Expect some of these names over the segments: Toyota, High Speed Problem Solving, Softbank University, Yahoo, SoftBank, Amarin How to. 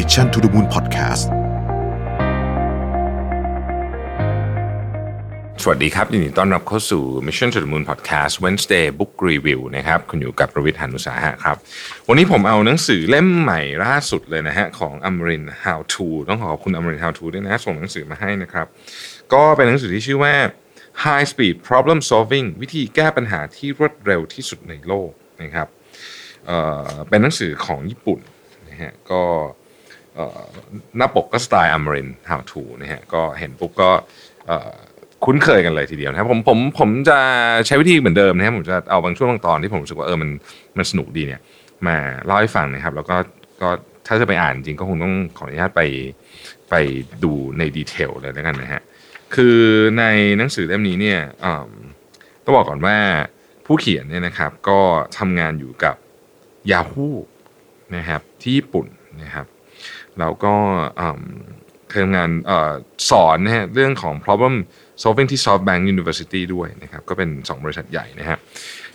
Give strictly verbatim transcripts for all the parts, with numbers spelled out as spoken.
Mission to the Moon Podcast สวัสดีครับยินดีต้อนรับเข้าสู่ Mission to the Moon Podcast Wednesday Book Review นะครับคุณอยู่กับประวิทย์ หาญอุตสาหะครับวันนี้ผมเอาหนังสือเล่มใหม่ล่าสุดเลยนะฮะของ Amarin How to ต้องขอขอบคุณ Amarin How to ด้วยนะส่งหนังสือมาให้นะครับก็เป็นหนังสือที่ชื่อว่า High Speed Problem Solving วิธีแก้ปัญหาที่รวดเร็วที่สุดในโลกนะครับเอ่อเป็นหนังสือของญี่ปุ่นนะฮะก็เอ่อหน้าปกก็สไตล์ Amarin How to นะฮะก็เห็นปุ๊บก็เอ่อคุ้นเคยกันเลยทีเดียวนะครับผมผมผมจะใช้วิธีเหมือนเดิมนะครับผมจะเอาบางช่วงบางตอนที่ผมรู้สึกว่าเออมันมันสนุกดีเนี่ยมาเล่าให้ฟังนะครับแล้วก็ก็ถ้าจะไปอ่านจริงก็คงต้องขออนุญาตไปไปดูในดีเทลเลยแล้วกันนะฮะคือในหนังสือเล่มนี้เนี่ยต้องบอกก่อนว่าผู้เขียนเนี่ยนะครับก็ทำงานอยู่กับ Yahoo นะครับที่ญี่ปุ่นนะครับแล้วก็เคยทำงานสอนนะฮะเรื่องของ problem solving ที่ Softbank University ด้วยนะครับก็เป็นสองบริษัทใหญ่นะฮะ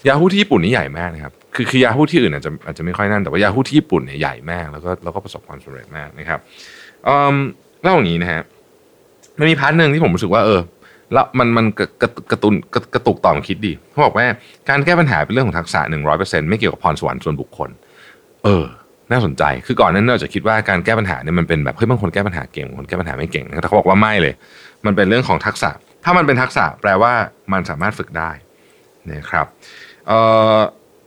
Yahoo ที่ญี่ปุ่นนี่ใหญ่มากนะครับคือคือ Yahoo ที่อื่นอาจจะอาจจะไม่ค่อยนั่นแต่ว่า Yahoo ที่ญี่ปุ่นเนี่ยใหญ่มากแล้วก็แล้วก็ประสบความสำเร็จมากนะครับเอ่อเล่าอย่างนี้นะฮะมันมีพาร์ทนึงที่ผมรู้สึกว่าเออแล้วมันมันกระตุ้นกระตุกต่อความคิดดีเขาบอกว่าการแก้ปัญหาเป็นเรื่องของทักษะ หนึ่งร้อยเปอร์เซ็นต์ ไม่เกี่ยวกับพรสวรรค์ส่วนบุคคลเออน่าสนใจคือก่อนนั้นเราจะคิดว่าการแก้ปัญหาเนี่ยมันเป็นแบบเฮ้ยบางคนแก้ปัญหาเก่งบางคนแก้ปัญหาไม่เก่งแต่เขาบอกว่าไม่เลยมันเป็นเรื่องของทักษะถ้ามันเป็นทักษะแปลว่ามันสามารถฝึกได้นะครับเอ่อ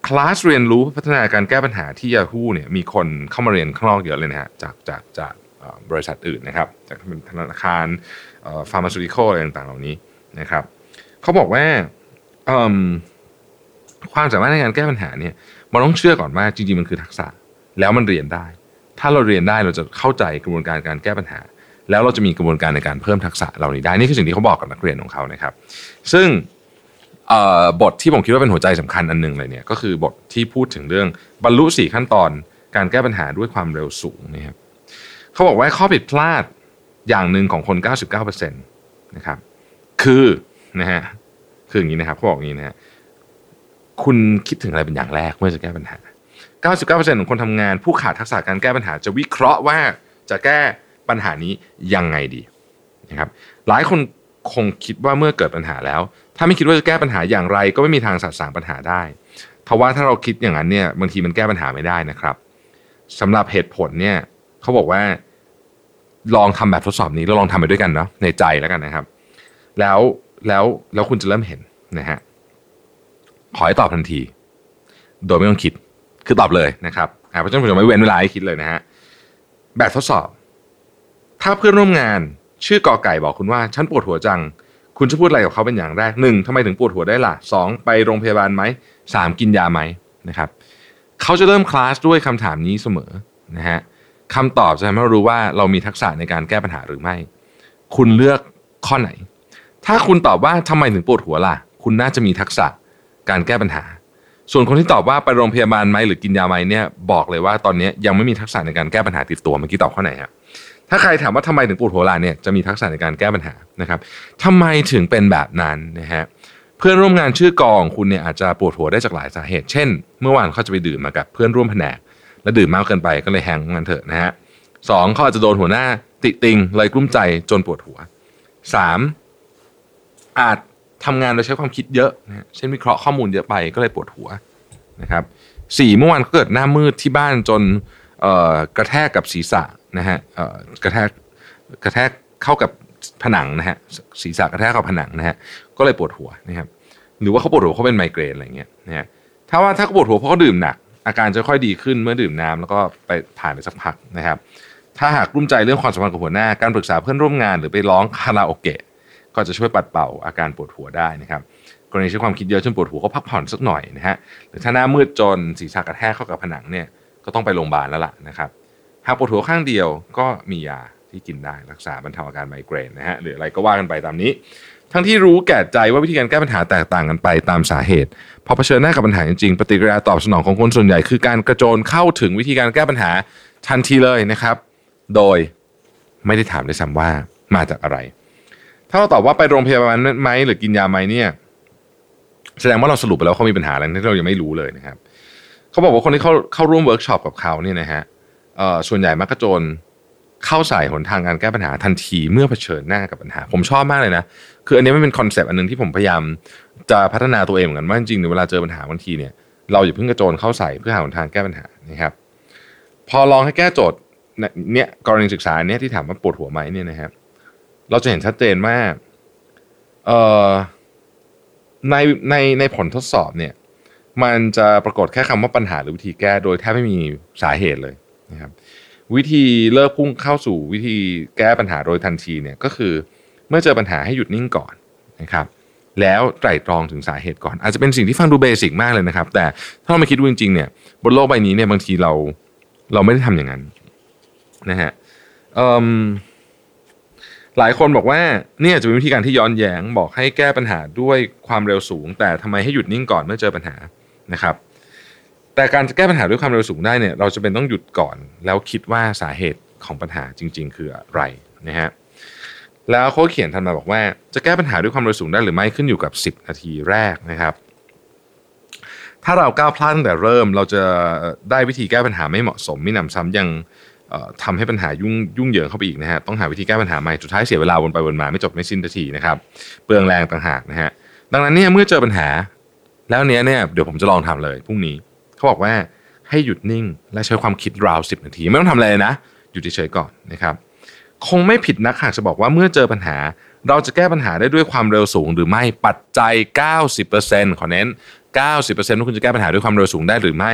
คลาสเรียนรู้พัฒนาการแก้ปัญหาที่ Yahoo เนี่ยมีคนเข้ามาเรียนข้างนอกเยอะเลยนะฮะจากจากจากบริษัทอื่นนะครับจากธนาคารเอ่อ pharmaceutical อะไรต่างๆเหล่านี้นะครับเขาบอกว่าเอ่อความสามารถในการแก้ปัญหาเนี่ยมันต้องเชื่อก่อนว่าจริงๆมันคือทักษะแล้วมันเรียนได้ถ้าเราเรียนได้เราจะเข้าใจกระบวนการการแก้ปัญหาแล้วเราจะมีกระบวนการในการเพิ่มทักษะเหล่านี้ได้นี่คือสิ่งที่เขาบอกกับนักเรียนของเขานะครับซึ่งบทที่ผมคิดว่าเป็นหัวใจสำคัญอันนึงเลยเนี่ยก็คือบทที่พูดถึงเรื่องบรรลุสี่ขั้นตอนการแก้ปัญหาด้วยความเร็วสูงนะครับเขาบอกว่าข้อผิดพลาดอย่างนึงของคน เก้าสิบเก้าเปอร์เซ็นต์ นะครับคือนะฮะคืออย่างนี้นะครับเขาบอกอย่างนี้นะฮะคุณคิดถึงอะไรเป็นอย่างแรกเมื่อจะแก้ปัญหาเก้าสิบเก้าเปอร์เซ็นต์ ของคนทำงานผู้ขาดทักษะการแก้ปัญหาจะวิเคราะห์ว่าจะแก้ปัญหานี้ยังไงดีนะครับหลายคนคงคิดว่าเมื่อเกิดปัญหาแล้วถ้าไม่คิดว่าจะแก้ปัญหาอย่างไรก็ไม่มีทางสะสางปัญหาได้ทว่าถ้าเราคิดอย่างนั้นเนี่ยบางทีมันแก้ปัญหาไม่ได้นะครับสำหรับเหตุผลเนี่ยเขาบอกว่าลองทำแบบทดสอบนี้แล้วลองทำไปด้วยกันเนาะในใจแล้วกันนะครับแล้วแล้วแล้วคุณจะเริ่มเห็นนะฮะขอให้ตอบทันทีโดยไม่ต้องคิดคือตอบเลยนะครับเพราะฉะนั้นผมจะไม่เว้นเวลาให้คิดเลยนะฮะแบบทดสอบถ้าเพื่อนร่วมงานชื่อกอไก่บอกคุณว่าฉันปวดหัวจังคุณจะพูดอะไรกับเขาเป็นอย่างแรกหนึ่งทำไมถึงปวดหัวได้ล่ะสองไปโรงพยาบาลไหมสามกินยาไหมนะครับเขาจะเริ่มคลาสด้วยคำถามนี้เสมอนะฮะคำตอบจะทำให้เรารู้ว่าเรามีทักษะในการแก้ปัญหาหรือไม่คุณเลือกข้อไหนถ้าคุณตอบว่าทำไมถึงปวดหัวล่ะคุณน่าจะมีทักษะการแก้ปัญหาส่วนคนที่ตอบว่าไปโรงพยาบาลไหมหรือกินยาไหมเนี่ยบอกเลยว่าตอนนี้ยังไม่มีทักษะในการแก้ปัญหาติดตัวเมื่อกี้ตอบข้อไหนฮะถ้าใครถามว่าทำไมถึงปวดหัวล่ะเนี่ยจะมีทักษะในการแก้ปัญหานะครับทำไมถึงเป็นแบบนั้นนะฮะเพื่อนร่วมงานชื่อกองคุณเนี่ยอาจจะปวดหัวได้จากหลายสาเหตุเช่นเมื่อวานเขาจะไปดื่มมากับเพื่อนร่วมแผนกและดื่มมากเกินไปก็เลยแฮงกันเถอะนะฮะสองเขาอาจจะโดนหัวหน้าติติงเลยกลุ้มใจจนปวดหัวสามอาจทำงานโดยใช้ความคิดเยอะนะเช่นวิเคราะห์ข้อมูลเยอะไปก็เลยปวดหัวนะครับสี่เมื่อวานเกิดหน้ามืดที่บ้านจนกระแทกกับศีรษะนะฮะกระแทกกระแทกเข้ากับผนังนะฮะศีรษะกระแทกเข้าผนังนะฮะก็เลยปวดหัวนะครับหรือว่าเขาปวดหัวเขาเป็นไมเกรนอะไรเงี้ยนะฮะถ้าว่าถ้าเขาปวดหัวเพราะเขาดื่มหนักอาการจะค่อยดีขึ้นเมื่อดื่มน้ำแล้วก็ไปผ่านไปสักพักนะครับถ้าหากกลุ้มใจเรื่องความสัมพันธ์กับหัวหน้าการปรึกษาเพื่อนร่วมงานหรือไปร้องคาราโอเกะก็จะช่วยปัดเป่าอาการปวดหัวได้นะครับกรณีใช้ความคิดเยอะจนปวดหัวก็พักผ่อนสักหน่อยนะฮะหรือถ้าหน้ามืดจนศีรษะกระแทกเข้ากับผนังเนี่ยก็ต้องไปโรงพยาบาลแล้วล่ะนะครับหากปวดหัวข้างเดียวก็มียาที่กินได้รักษาบรรเทาอาการไมเกรนนะฮะหรืออะไรก็ว่ากันไปตามนี้ทั้งที่รู้แก่ใจว่าวิธีการแก้ปัญหาแตกต่างกันไปตามสาเหตุพอเผชิญหน้ากับปัญหาจริงๆปฏิกิริยาตอบสนองของคนส่วนใหญ่คือการกระโจนเข้าถึงวิธีการแก้ปัญหาทันทีเลยนะครับโดยไม่ได้ถามด้วยซ้ำว่ามาจากอะไรถ้าเราตอบว่าไปโรงพยาบาลไหมหรือกินยาไหมเนี่ยแสดงว่าเราสรุปไปแล้วเขามีปัญหาอะไรที่เรายังไม่รู้เลยนะครับเขาบอกว่าคนที่เข้าเข้าร่วมเวิร์กช็อปกับเขาเนี่ยนะฮะส่วนใหญ่มักกระโจน เข้าใส่หนทางการแก้ปัญหาทันทีเมื่อเผชิญหน้ากับปัญหาผมชอบมากเลยนะคืออันนี้มันเป็นคอนเซปต์อันนึงที่ผมพยายามจะพัฒนาตัวเองเหมือนกันว่าจริงๆเวลาเจอปัญหาบางทีเนี่ยเราอย่าเพิ่งกระโจนเข้าใส่เพื่อหาหนทางแก้ปัญหานะครับพอลองให้แก้โจทย์เนี่ยกรณีศึกษาเนี่ยที่ถามว่าปวดหัวไหมเนี่ยนะครับเราจะเห็นชัดเจนว่าเอ่อในในในผลทดสอบเนี่ยมันจะปรากฏแค่คำว่าปัญหาหรือวิธีแก้โดยแทบไม่มีสาเหตุเลยนะครับวิธีเลิกพุ่งเข้าสู่วิธีแก้ปัญหาโดยทันทีเนี่ยก็คือเมื่อเจอปัญหาให้หยุดนิ่งก่อนนะครับแล้วไตร่ตรองถึงสาเหตุก่อนอาจจะเป็นสิ่งที่ฟังดูเบสิกมากเลยนะครับแต่ถ้าเรามาคิดดูจริงๆเนี่ยบนโลกใบนี้เนี่ยบางทีเราเราไม่ได้ทำอย่างนั้นนะฮะหลายคนบอกว่าเนี่ยจะเป็นวิธีการที่ย้อนแย้งบอกให้แก้ปัญหาด้วยความเร็วสูงแต่ทำไมให้หยุดนิ่งก่อนเมื่อเจอปัญหานะครับแต่การจะแก้ปัญหาด้วยความเร็วสูงได้เนี่ยเราจะเป็นต้องหยุดก่อนแล้วคิดว่าสาเหตุของปัญหาจริงๆคืออะไรนะฮะแล้วเขาเขียนทันมาบอกว่าจะแก้ปัญหาด้วยความเร็วสูงได้หรือไม่ขึ้นอยู่กับสิบนาทีแรกนะครับถ้าเราก้าวพลาดตั้งแต่เริ่มเราจะได้วิธีแก้ปัญหาไม่เหมาะสมมิหนำซ้ำยังทำให้ปัญหายุ่งยุ่งเหยิงเข้าไปอีกนะฮะต้องหาวิธีแก้ปัญหาใหม่สุดท้ายเสียเวลาวนไปวนมาไม่จบไม่สิ้นทีนะครับเปลืองแรงต่างหากนะฮะดังนั้นเนี่ยเมื่อเจอปัญหาแล้วเนี้ยเนี่ยเดี๋ยวผมจะลองทำเลยพรุ่งนี้เขาบอกว่าให้หยุดนิ่งและใช้ความคิดราวสิบนาทีไม่ต้องทำอะไรนะหยุดเฉยๆก่อนนะครับคงไม่ผิดนักหากจะบอกว่าเมื่อเจอปัญหาเราจะแก้ปัญหาได้ด้วยความเร็วสูงหรือไม่ปัจจัย เก้าสิบเปอร์เซ็นต์ ขอเน้น เก้าสิบเปอร์เซ็นต์ ว่าคุณจะแก้ปัญหาด้วยความเร็วสูงได้หรือไม่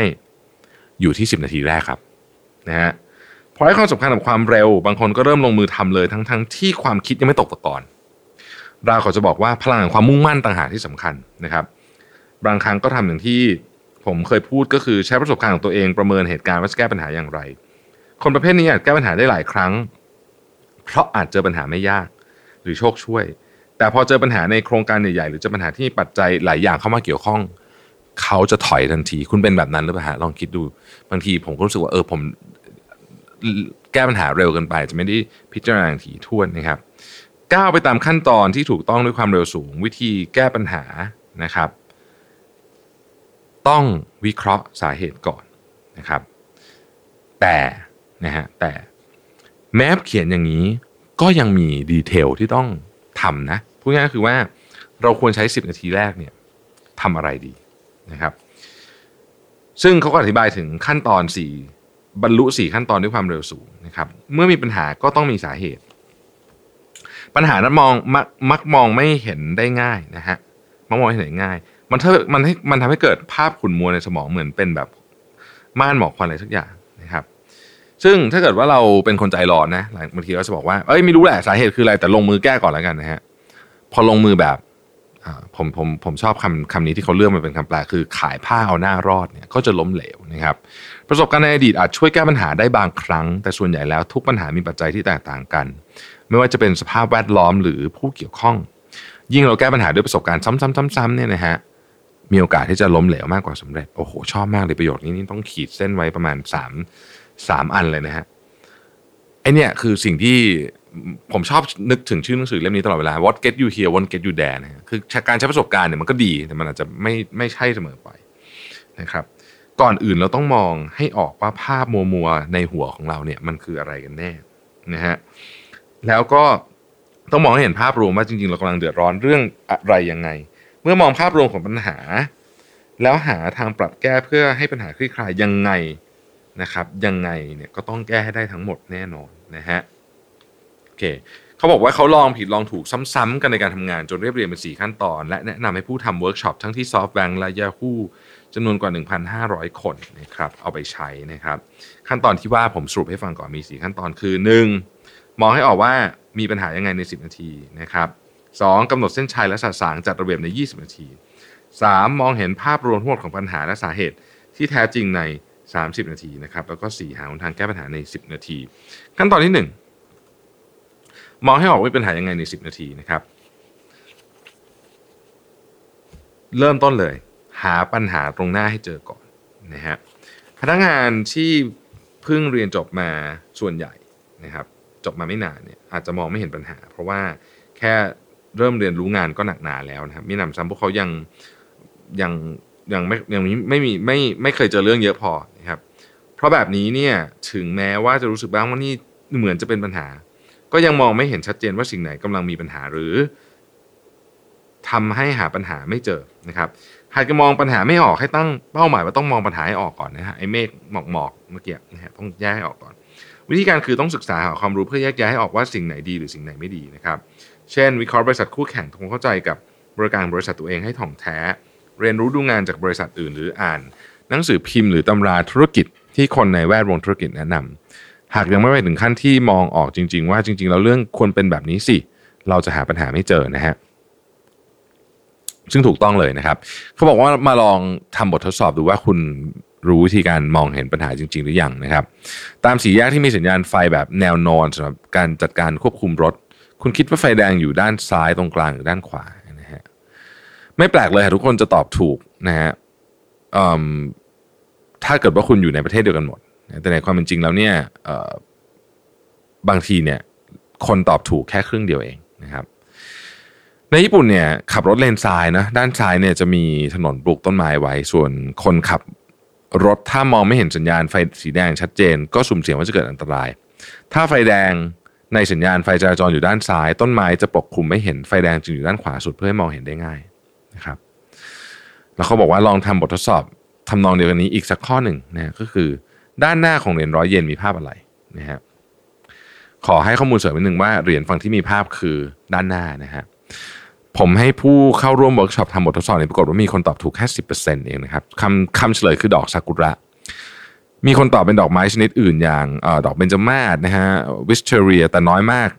อยู่ที่สิบนาทีแรกครับนะฮะพอให้ความสำคัญกับความเร็วบางคนก็เริ่มลงมือทำเลยทั้งๆ ที่ความคิดยังไม่ตกตะกอนเราขอจะบอกว่าพลังของความมุ่งมั่นต่างหากที่สำคัญนะครับบางครั้งก็ทำอย่างที่ผมเคยพูดก็คือใช้ประสบการณ์ของตัวเองประเมินเหตุการณ์ว่าจะแก้ปัญหาอย่างไรคนประเภทนี้อาจแก้ปัญหาได้หลายครั้งเพราะอาจเจอปัญหาไม่ยากหรือโชคช่วยแต่พอเจอปัญหาในโครงการใหญ่ๆหรือเจอปัญหาที่มีปัจจัยหลายอย่างเข้ามาเกี่ยวข้องเขาจะถอยทันทีคุณเป็นแบบนั้นหรือเปล่าลองคิดดูบางทีผมก็รู้สึกว่าเออผมแก้ปัญหาเร็วเกินไปจะไม่ได้พิจารณาถี่ถ้วนนะครับก้าวไปตามขั้นตอนที่ถูกต้องด้วยความเร็วสูงวิธีแก้ปัญหานะครับต้องวิเคราะห์สาเหตุก่อนนะครับแต่นะฮะแต่แม้เขียนอย่างนี้ก็ยังมีดีเทลที่ต้องทำนะพูดง่ายๆคือว่าเราควรใช้สิบนาทีแรกเนี่ยทำอะไรดีนะครับซึ่งเขาก็อธิบายถึงขั้นตอนสี่บรรลุสี่ขั้นตอนด้วยความเร็วสูงนะครับเมื่อมีปัญหาก็ต้องมีสาเหตุปัญหานั้นมองมักมักมองไม่เห็นได้ง่ายนะฮะมักมองเห็นได้ง่ายมันถ้ามันให้มันทำให้เกิดภาพขุ่นมัวในสมองเหมือนเป็นแบบม่านหมอกควันอะไรสักอย่างนะครับซึ่งถ้าเกิดว่าเราเป็นคนใจร้อนนะบางทีเราจะบอกว่าเอ้ยไม่รู้แหละสาเหตุคืออะไรแต่ลงมือแก้ก่อนแล้วกันนะฮะพอลงมือแบบผมผมผมชอบคำคำนี้ที่เขาเลือกมาเป็นคำแปลคือขายผ้าเอาหน้ารอดเนี่ยก็จะล้มเหลวนะครับประสบการณ์ในอดีตอาจช่วยแก้ปัญหาได้บางครั้งแต่ส่วนใหญ่แล้วทุกปัญหามีปัจจัยที่แตกต่างกันไม่ว่าจะเป็นสภาพแวดล้อมหรือผู้เกี่ยวข้องยิ่งเราแก้ปัญหาด้วยประสบการณ์ซ้ำๆๆๆเนี่ยนะฮะมีโอกาสที่จะล้มเหลวมากกว่าสำเร็จโอ้โหชอบมากเลยประโยคนี้นี่ต้องขีดเส้นไว้ประมาณสาม สามอันเลยนะฮะไอเนี่ยคือสิ่งที่ผมชอบนึกถึงชื่อหนังสือเล่มนี้ตลอดเวลา What get you here What get you there นะฮะคือการใช้ประสบการณ์เนี่ยมันก็ดีแต่มันอาจจะไม่ไม่ใช่เสมอไปนะครับก่อนอื่นเราต้องมองให้ออกว่าภาพมัวๆในหัวของเราเนี่ยมันคืออะไรกันแน่นะฮะแล้วก็ต้องมองให้เห็นภาพรวมว่าจริงๆเรากำลังเดือดร้อนเรื่องอะไรยังไงเมื่อมองภาพรวมของปัญหาแล้วหาทางปรับแก้เพื่อให้ปัญหาคลี่คลายยังไงนะครับยังไงเนี่ยก็ต้องแก้ให้ได้ทั้งหมดแน่นอนนะฮะโอเคเขาบอกว่าเขาลองผิดลองถูกซ้ำๆกันในการทำงานจนเรียบเรียงเป็นสี่ขั้นตอนและแนะนำให้ผู้ทำเวิร์กช็อปทั้งที่ SoftBank และ Yahoo จำนวนกว่า หนึ่งพันห้าร้อย คนนะครับเอาไปใช้นะครับขั้นตอนที่ว่าผมสรุปให้ฟังก่อนมีสี่ขั้นตอนคือหนึ่งมองให้ออกว่ามีปัญหายังไงในสิบนาทีนะครับสองกำหนดเส้นชัยและสสารจัดระเบียบในยี่สิบนาทีสามมองเห็นภาพรวมทั้งหมดของปัญหาและสาเหตุที่แท้จริงในสามสิบนาทีนะครับแล้วก็สี่หาทางแก้ปัญหาในสิบนาทีขั้นตอนที่หนึ่งมองให้ออกว่ามีปัญหายังไงในสิบนาทีนะครับเริ่มต้นเลยหาปัญหาตรงหน้าให้เจอก่อนนะฮะพนักงานที่เพิ่งเรียนจบมาส่วนใหญ่นะครับจบมาไม่นานเนี่ยอาจจะมองไม่เห็นปัญหาเพราะว่าแค่เริ่มเรียนรู้งานก็หนักหนาแล้วนะครับมิหนำซ้ำพวกเขายังยังยังไม่ยังไม่มีไม่ไม่เคยเจอเรื่องเยอะพอนะครับเพราะแบบนี้เนี่ยถึงแม้ว่าจะรู้สึกบ้างว่านี่ เหมือนจะเป็นปัญหาก็ยังมองไม่เห็นชัดเจนว่าสิ่งไหนกำลังมีปัญหาหรือทำให้หาปัญหาไม่เจอนะครับหากจะมองปัญหาไม่ออกให้ตั้งเป้าหมายว่าต้องมองปัญหาให้ออกก่อนนะฮะไอ้เมฆหมอกๆเมื่อกี้นะฮะต้องแยกให้ออกก่อนวิธีการคือต้องศึกษาหาความรู้เพื่อแยกแยะให้ออกว่าสิ่งไหนดีหรือสิ่งไหนไม่ดีนะครับเช่นวิเคราะห์บริษัทคู่แข่งทำความเข้าใจกับบริการบริษัทตัวเองให้ถ่องแท้เรียนรู้ดูงานจากบริษัทอื่นหรืออ่านหนังสือพิมพ์หรือตำราธุรกิจที่คนในแวดวงธุรกิจแนะนำหากยังไม่ไปถึงขั้นที่มองออกจริงๆว่าจริงๆแล้วเรื่องควรเป็นแบบนี้สิเราจะหาปัญหาไม่เจอนะฮะซึ่งถูกต้องเลยนะครับเขาบอกว่ามาลองทำบททดสอบดูว่าคุณรู้วิธีการมองเห็นปัญหาจริงๆหรือยังนะครับตามสี่แยกที่มีสัญญาณไฟแบบแนวนอนสำหรับการจัดการควบคุมรถคุณคิดว่าไฟแดงอยู่ด้านซ้ายตรงกลางหรือด้านขวานะฮะไม่แปลกเลยทุกคนจะตอบถูกนะฮะถ้าเกิดว่าคุณอยู่ในประเทศเดียวกันหมดแต่ในความเป็นจริงแล้วเนี่ยบางทีเนี่ยคนตอบถูกแค่ครึ่งเดียวเองนะครับในญี่ปุ่นเนี่ยขับรถเลนซ้ายนะด้านซ้ายเนี่ยจะมีถนนปลูกต้นไม้ไว้ส่วนคนขับรถถ้ามองไม่เห็นสัญญาณไฟสีแดงชัดเจนก็สุ่มเสี่ยงว่าจะเกิดอันตรายถ้าไฟแดงในสัญญาณไฟจราจรอยู่ด้านซ้ายต้นไม้จะปกคลุมไม่เห็นไฟแดงจึงอยู่ด้านขวาสุดเพื่อให้มองเห็นได้ง่ายนะครับแล้วเขาบอกว่าลองทำบททดสอบทำนองเดียวกันนี้อีกสักข้อหนึ่งนะก็คือด้านหน้าของเหรียญร้อยเยนมีภาพอะไรนะฮะขอให้ข้อมูลเสริมนิดนึงว่าเหรียญฝั่งที่มีภาพคือด้านหน้านะฮะผมให้ผู้เข้าร่วมเวิร์กช็อปทำบททดสอบเนี่ยปรากฏว่ามีคนตอบถูกแค่ สิบเปอร์เซ็นต์ เองนะครับคำคำเฉลยคือดอกซากุระมีคนตอบเป็นดอกไม้ชนิดอื่นอย่างเอ่อดอกเบญจมาศนะฮะวิสเทเรียแต่น้อยมาก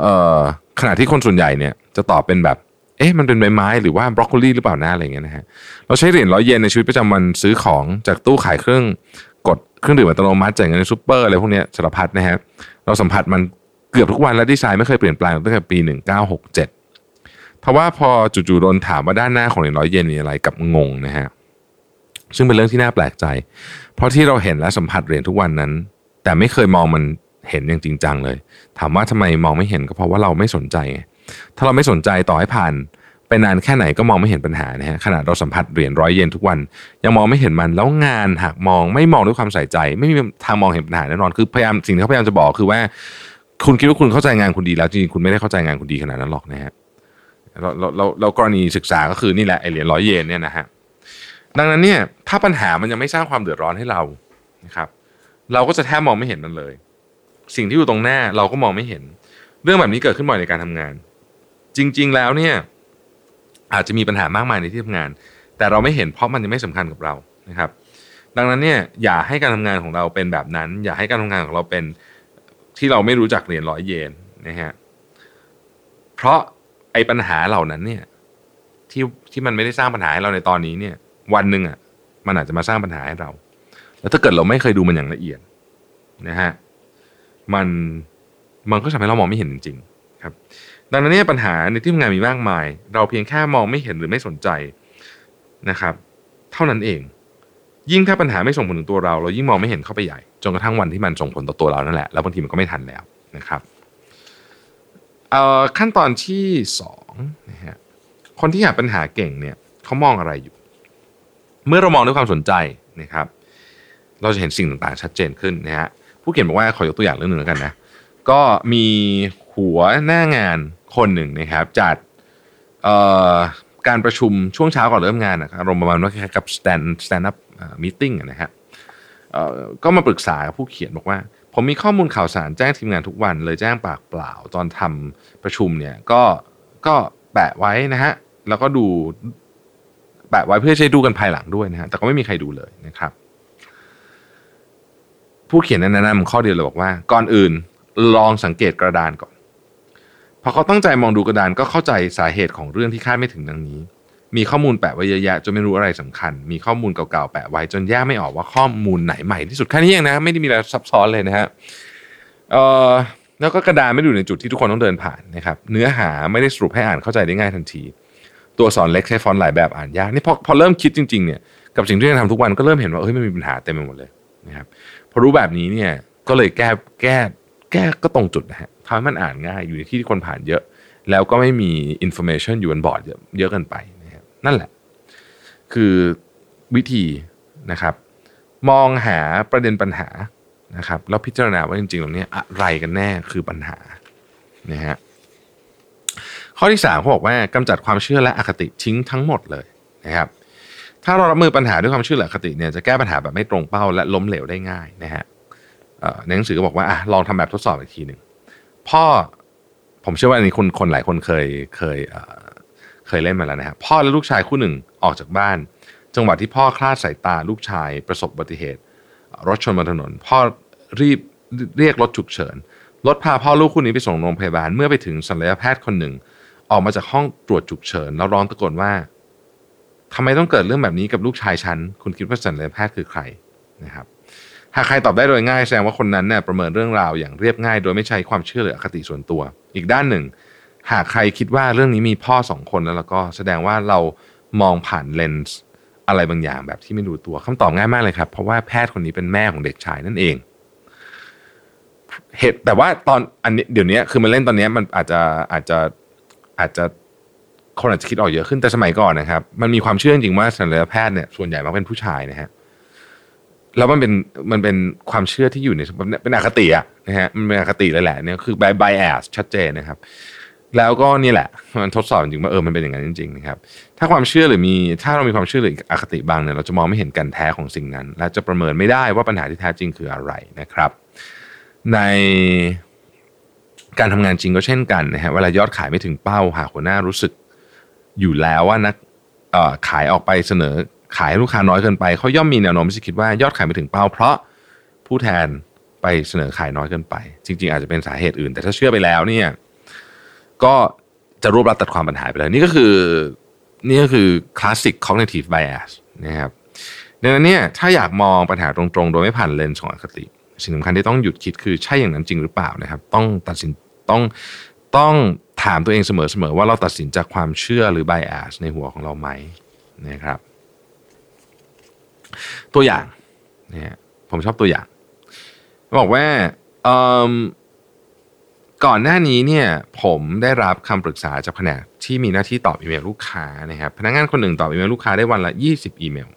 เอ่อขณะที่คนส่วนใหญ่เนี่ยจะตอบเป็นแบบเอ๊ะมันเป็นใบไม้หรือว่าบรอกโคลีหรือเปล่านะอะไรอย่างเงี้ยนะฮะเราใช้เหรียญร้อยเยนในชีวิตประจำวันซื้อของจากตู้ขายเครื่องกดเครื่องดื่มอัตโนมัติจ่ายเงินในซุปเปอร์อะไรพวกเนี้ยสารพัดนะฮะเราสัมผัสมันเกือบทุกวันและดีไซน์ไม่เคยเปลี่ยนแปลงตั้งแต่ปีหนึ่งเก้าหกเจ็ดเพราะว่าพอจู่ๆโดนถามว่าด้านหน้าของเหรียญร้อยเยนมีอะไรกับงงนะฮะซึ่งเป็นเรื่องที่น่าแปลกใจเพราะที่เราเห็นและสัมผัสเหรียญทุกวันนั้นแต่ไม่เคยมองมันเห็นอย่างจริงจังเลยถามว่าทำไมมองไม่เห็นก็เพราะว่าเราไม่สนใจถ้าเราไม่สนใจต่อให้ผ่านไปนานแค่ไหนก็มองไม่เห็นปัญหานะฮะขนาดเราสัมผัสเหรียญร้อยเยนทุกวันยังมองไม่เห็นมันแล้วงานหากมองไม่มองด้วยความใส่ใจไม่มีทางมองเห็นปัญหาแน่นอนคือพยายามสิ่งที่เขาพยายามจะบอกคือว่าคุณคิดว่าคุณเข้าใจงานคุณดีแล้วจริงๆคุณไม่ได้เข้าใจงานคุณดีขนาดนั้นหรอกนะฮะเราเราเรากรณีศึกษาก็คือนี่แหละไอเหรียญร้อยเยนเนี่ยนะฮะดังนั้นเนี่ยถ้าปัญหามันยังไม่สร้างความเดือดร้อนให้เรานะครับเราก็จะแทบมองไม่เห็นมันเลยสิ่งที่อยู่ตรงหน้าเราก็มองไม่เห็นเรื่องแบบนี้เกิดขึ้นบ่อยในการทำงานจริงๆแล้วเนี่ยอาจจะมีปัญหามากมายในที่ทำงานแต่เราไม่เห็นเพราะมันยังไม่สำคัญกับเรานะครับดังนั้นเนี่ยอย่าให้การทำงานของเราเป็นแบบนั้นอย่าให้การทำงานของเราเป็นที่เราไม่รู้จักเหรียญร้อยเยนนะฮะเพราะไอ้ปัญหาเหล่านั้นเนี่ยที่ที่มันไม่ได้สร้างปัญหาให้เราในตอนนี้เนี่ยวันหนึ่งอ่ะมันอาจจะมาสร้างปัญหาให้เราแล้วถ้าเกิดเราไม่เคยดูมันอย่างละเอียดนะฮะมันมันก็ทำให้เรามองไม่เห็นจริงๆครับดังนั้นเนี่ยปัญหาในที่ทำงานมีมากมายเราเพียงแค่มองไม่เห็นหรือไม่สนใจนะครับเท่านั้นเองยิ่งถ้าปัญหาไม่ส่งผลถึงตัวเราเรายิ่งมองไม่เห็นเข้าไปใหญ่จนกระทั่งวันที่มันส่งผลต่อตัวเรานั่นแหละแล้วบางทีมันก็ไม่ทันแล้วนะครับขั้นตอนที่สองนะฮะคนที่หาปัญหาเก่งเนี่ยเขามองอะไรอยู่เมื่อเรามองด้วยความสนใจนะครับเราจะเห็นสิ่งต่างๆชัดเจนขึ้นนะฮะผู้เขียนบอกว่าขอยกตัวอย่างเรื่องนึงแล้วกันนะก็มีหัวหน้างานคนหนึ่งนะครับจัดการประชุมช่วงเช้าก่อนเริ่มงานอารมณ์ประมาณว่าคล้ายๆกับ stand stand up meeting นะฮะก็มาปรึกษาผู้เขียนบอกว่าผมมีข้อมูลข่าวสารแจ้งทีมงานทุกวันเลยแจ้งปากเปล่าตอนทำประชุมเนี่ยก็ก็แปะไว้นะฮะแล้วก็ดูแปะไว้เพื่อใช้ดูกันภายหลังด้วยนะฮะแต่ก็ไม่มีใครดูเลยนะครับผู้เขียนแนะนำข้อเดียวเลยบอกว่าก่อนอื่นลองสังเกตกระดานก่อนพอเขาตั้งใจมองดูกระดานก็เข้าใจสาเหตุของเรื่องที่คาดไม่ถึงดังนี้มีข้อมูลแปะไว้เยอะแยะจนไม่รู้อะไรสำคัญมีข้อมูลเก่าๆแปะไว้จนแยกไม่ออกว่าข้อมูลไหนใหม่ที่สุดแค่นี้เองนะไม่ได้มีอะไรซับซ้อนเลยนะฮะเอ่อแล้วก็กระดานไม่ได้อยู่ในจุดที่ทุกคนต้องเดินผ่านนะครับเนื้อหาไม่ได้สรุปให้อ่านเข้าใจได้ง่ายทันทีตัวอักษรเล็กใช้ฟอนต์หลายแบบอ่านยากนี่พอพอเริ่มคิดจริงๆเนี่ยกับสิ่งที่เราทำทุกวันก็เริ่มเห็นว่าเอ้ยมันมีปัญหาเต็มไปหมดเลยนะครับพอรู้แบบนี้เนี่ยก็เลยแก้แก้แก้ก็ตรงจุดนะฮะทำให้มันอ่านง่ายอยู่ในที่ที่คนผ่านเยอะแล้วก็ไม่มี information อยู่บนบอร์ดเยอะเกินไปนั่นแหละคือวิธีนะครับมองหาประเด็นปัญหา นะครับแล้วพิจารณาว่าจริงๆตรงนี้อะไรกันแน่คือปัญหานะฮะข้อที่สามเขาบอกว่ากำจัดความเชื่อและอคติทิ้งทั้งหมดเลยนะครับถ้าเรารับมือปัญหาด้วยความเชื่อและอคติเนี่ยจะแก้ปัญหาแบบไม่ตรงเป้าและล้มเหลวได้ง่ายนะฮะในหนังสือก็บอกว่าอ่ะลองทำแบบทดสอบอีกทีหนึ่งพ่อผมเชื่อว่าอันนี้คนคนหลายคนเคยเคยเอ่อเคยเล่นมาแล้วนะฮะพ่อและลูกชายคู่หนึ่งออกจากบ้านจังหวะที่พ่อคลาดสายตาลูกชายประสบอุบัติเหตุรถชนบนถนนพ่อรีบเรียกรถฉุกเฉินรถพาพ่อลูกคู่นี้ไปส่งโรงพยาบาลเมื่อไปถึงศัลยแพทย์คนหนึ่งออกมาจากห้องตรวจฉุกเฉินแล้วร้องตะโกนว่าทำไมต้องเกิดเรื่องแบบนี้กับลูกชายฉันคุณคิดว่าศัลยแพทย์คือใครนะครับหากใครตอบได้โดยง่ายแสดงว่าคนนั้นเนี่ยประเมินเรื่องราวอย่างเรียบง่ายโดยไม่ใช้ความเชื่อหรืออคติส่วนตัวอีกด้านหนึ่งหากใครคิดว่าเรื่องนี้มีพ่อสองคนแล้วก็แสดงว่าเรามองผ่านเลนส์อะไรบางอย่างแบบที่ไม่รู้ตัวคำตอบง่ายมากเลยครับเพราะว่าแพทย์คนนี้เป็นแม่ของเด็กชายนั่นเองเหตุแต่ว่าตอนอันนี้เดี๋ยวนี้คือมันเล่นตอนนี้มันอาจจะอาจจะอาจจะคนอาจจะคิดออกเยอะขึ้นแต่สมัยก่อนนะครับมันมีความเชื่อจริงว่าศัลยแพทย์เนี่ยส่วนใหญ่มักเป็นผู้ชายนะฮะแล้วมันเป็นมันเป็นความเชื่อที่อยู่ในเป็นอคติอ่ะนะฮะมันเป็นอคติเลยแหละเนี่ยคือ bias ชัดเจนนะครับแล้วก็นี่แหละมันทดสอบจริงว่าเออมันเป็นอย่างนั้นจริงๆนะครับถ้าความเชื่อหรือมีถ้าเรามีความเชื่อหรืออคติบางเนี่ยเราจะมองไม่เห็นกันแท้ของสิ่งนั้นและจะประเมินไม่ได้ว่าปัญหาที่แท้จริงคืออะไรนะครับในการทำงานจริงก็เช่นกันนะฮะเวลายอดขายไม่ถึงเป้าหากหัวหน้ารู้สึกอยู่แล้วว่านักขายออกไปเสนอขายลูกค้าน้อยเกินไปเขาย่อมมีแนวโน้มที่จะคิดว่ายอดขายไม่ถึงเป้าเพราะผู้แทนไปเสนอขายน้อยเกินไปจริงๆอาจจะเป็นสาเหตุอื่นแต่ถ้าเชื่อไปแล้วเนี่ยก็จะรวบรัดตัดความปัญหาไปเลยนี่ก็คือนี่ก็คือคลาสสิก cognitive bias นะครับดังนั้นเนี่ยถ้าอยากมองปัญหาตรงๆโดยไม่ผ่านเลนส์ของอคติสิ่งสำคัญที่ต้องหยุดคิดคือใช่อย่างนั้นจริงหรือเปล่านะครับต้องตัดสินต้องต้องถามตัวเองเสมอๆว่าเราตัดสินจากความเชื่อหรือ bias ในหัวของเราไหมนะครับตัวอย่างเนี่ยผมชอบตัวอย่างบอกว่าก่อนหน้านี้เนี่ยผมได้รับคำปรึกษาจากแผนกที่มีหน้าที่ตอบอีเมลลูกค้านะครับพนักงานคนหนึ่งตอบอีเมลลูกค้าได้วันละยี่สิบอีเมล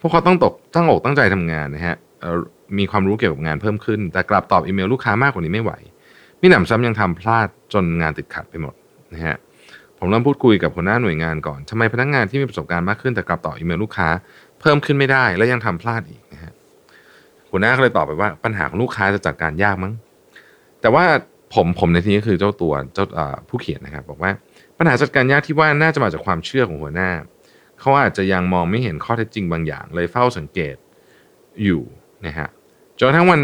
พวกเขาต้องตกตั้งอกตั้งใจทำงานนะฮะมีความรู้เกี่ยวกับงานเพิ่มขึ้นแต่กลับตอบอีเมลลูกค้ามากกว่านี้ไม่ไหวมิหนำซ้ำยังทำพลาดจนงานติดขัดไปหมดนะฮะผมเริ่มพูดคุยกับหัวหน้าหน่วยงานก่อนทำไมพนักงานที่มีประสบการณ์มากขึ้นแต่กลับตอบอีเมลลูกค้าเพิ่มขึ้นไม่ได้และยังทำพลาดอีกนะฮะหัวหน้าก็เลยตอบไปว่าปัญหาของลูกค้าจะจัดการยากมั้งแต่ว่าผมผมในที่นี้คือเจ้าตัวเจ้าผู้เขียนนะครับบอกว่าปัญหาจัดการยากที่ว่าน่าจะมาจากความเชื่อของหัวหน้าเขาอาจจะยังมองไม่เห็นข้อเท็จจริงบางอย่างเลยเฝ้าสังเกตอยู่นะฮะจนทั้งวัน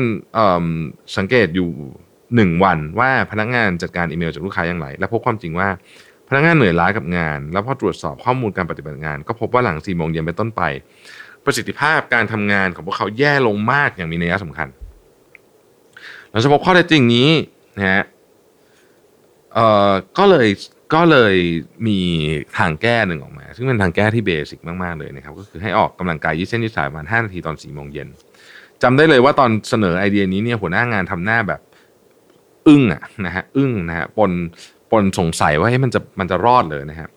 สังเกตอยู่หนึ่งวันว่าพนักงานจัดการอีเมลจากลูกค้าอย่างไรและพบความจริงว่าพนักงานเหนื่อยล้ากับงานแล้วพอตรวจสอบข้อมูลการปฏิบัติงานก็พบว่าหลังสี่โมงเย็นเป็นต้นไปประสิทธิภาพการทำงานของพวกเขาแย่ลงมากอย่างมีนัยสำคัญเราจะพบข้อเท็จจริงนี้นะฮะเอ่อก็เลยก็เลยมีทางแก้หนึ่งออกมาซึ่งเป็นทางแก้ที่เบสิกมากๆเลยนะครับก็คือให้ออกกำลังกายยืดเส้นยืดสายประมาณห้านาทีตอนสี่โมงเย็นจำได้เลยว่าตอนเสนอไอเดียนี้เนี่ยหัวหน้างานทำหน้าแบบอึ้งอะนะฮะอึ้งนะฮะปนปนสงสัยว่าเฮ้ยมันจะมันจะรอดเลยนะครับ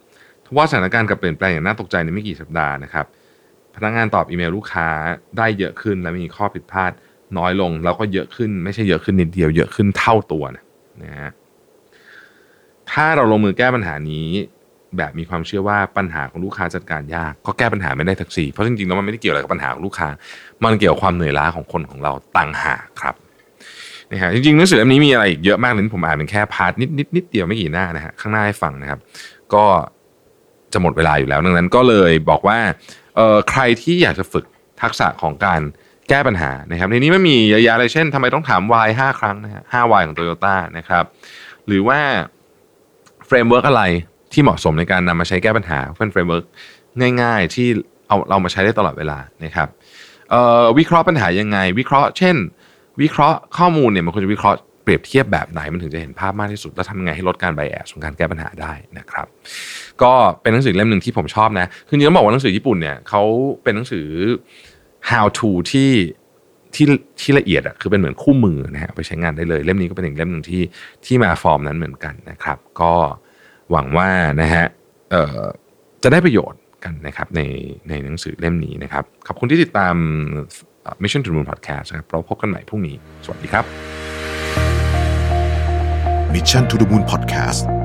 ทว่าสถานการณ์กับเปลี่ยนแปลงอย่างน่าตกใจในไม่กี่สัปดาห์นะครับพนักงานตอบอีเมลลูกค้าได้เยอะขึ้นและมีข้อผิดพลาดน้อยลงแล้วก็เยอะขึ้นไม่ใช่เยอะขึ้นนิดเดียวเยอะขึ้นเท่าตัวนะฮะถ้าเราลงมือแก้ปัญหานี้แบบมีความเชื่อว่าปัญหาของลูกค้าจัดการยากก็แก้ปัญหาไม่ได้ทักซี่เพราะจริงๆแล้วมันไม่ได้เกี่ยวอะไรกับปัญหาของลูกค้ามันเกี่ยวกับความเหนื่อยล้าของคนของเราต่างหากครับนะฮะจริงๆหนังสือเล่มนี้มีอะไรอีกเยอะมากเลยผมอ่านเป็นแค่พาร์ทนิดๆนิดเดียวไม่กี่หน้านะฮะข้างหน้าให้ฟังนะครับก็จะหมดเวลาอยู่แล้วดังนั้นก็เลยบอกว่าเอ่อใครที่อยากจะฝึกทักษะของการแก้ปัญหานะครับในนี้มันมีเยอะแยะเลยเช่นทำไมต้องถาม why ห้าครั้งนะฮะ ห้า วาย ของ Toyota นะครับหรือว่าเฟรมเวิร์คอะไรที่เหมาะสมในการนำมาใช้แก้ปัญหาเป็นเฟรมเวิร์คง่ายๆที่เอาเรามาใช้ได้ตลอดเวลานะครับเอ่อวิเคราะห์ปัญหายังไงวิเคราะห์เช่นวิเคราะห์ข้อมูลเนี่ยมันควรจะวิเคราะห์เปรียบเทียบแบบไหนมันถึงจะเห็นภาพมากที่สุดและทำยังไงให้ลดการ bias ของการแก้ปัญหาได้นะครับก็เป็นหนังสือเล่มนึงที่ผมชอบนะคือจริงๆต้องบอกว่าหนังสือญี่ปุ่นเนี่ยเขาเป็นหนังสือ how to ที่ที่ที่ละเอียดอ่ะคือเป็นเหมือนคู่มือนะฮะไปใช้งานได้เลยเล่มนี้ก็เป็นอีกเล่มนึงที่ที่มาฟอร์มนั้นเหมือนกันนะครับก็หวังว่านะฮะเอ่อจะได้ประโยชน์กันนะครับในในหนังสือเล่มนี้นะครับขอบคุณที่ติดตาม Mission to the Moon Podcast นะครับเราพบกันใหม่พรุ่งนี้สวัสดีครับ Mission to the Moon Podcast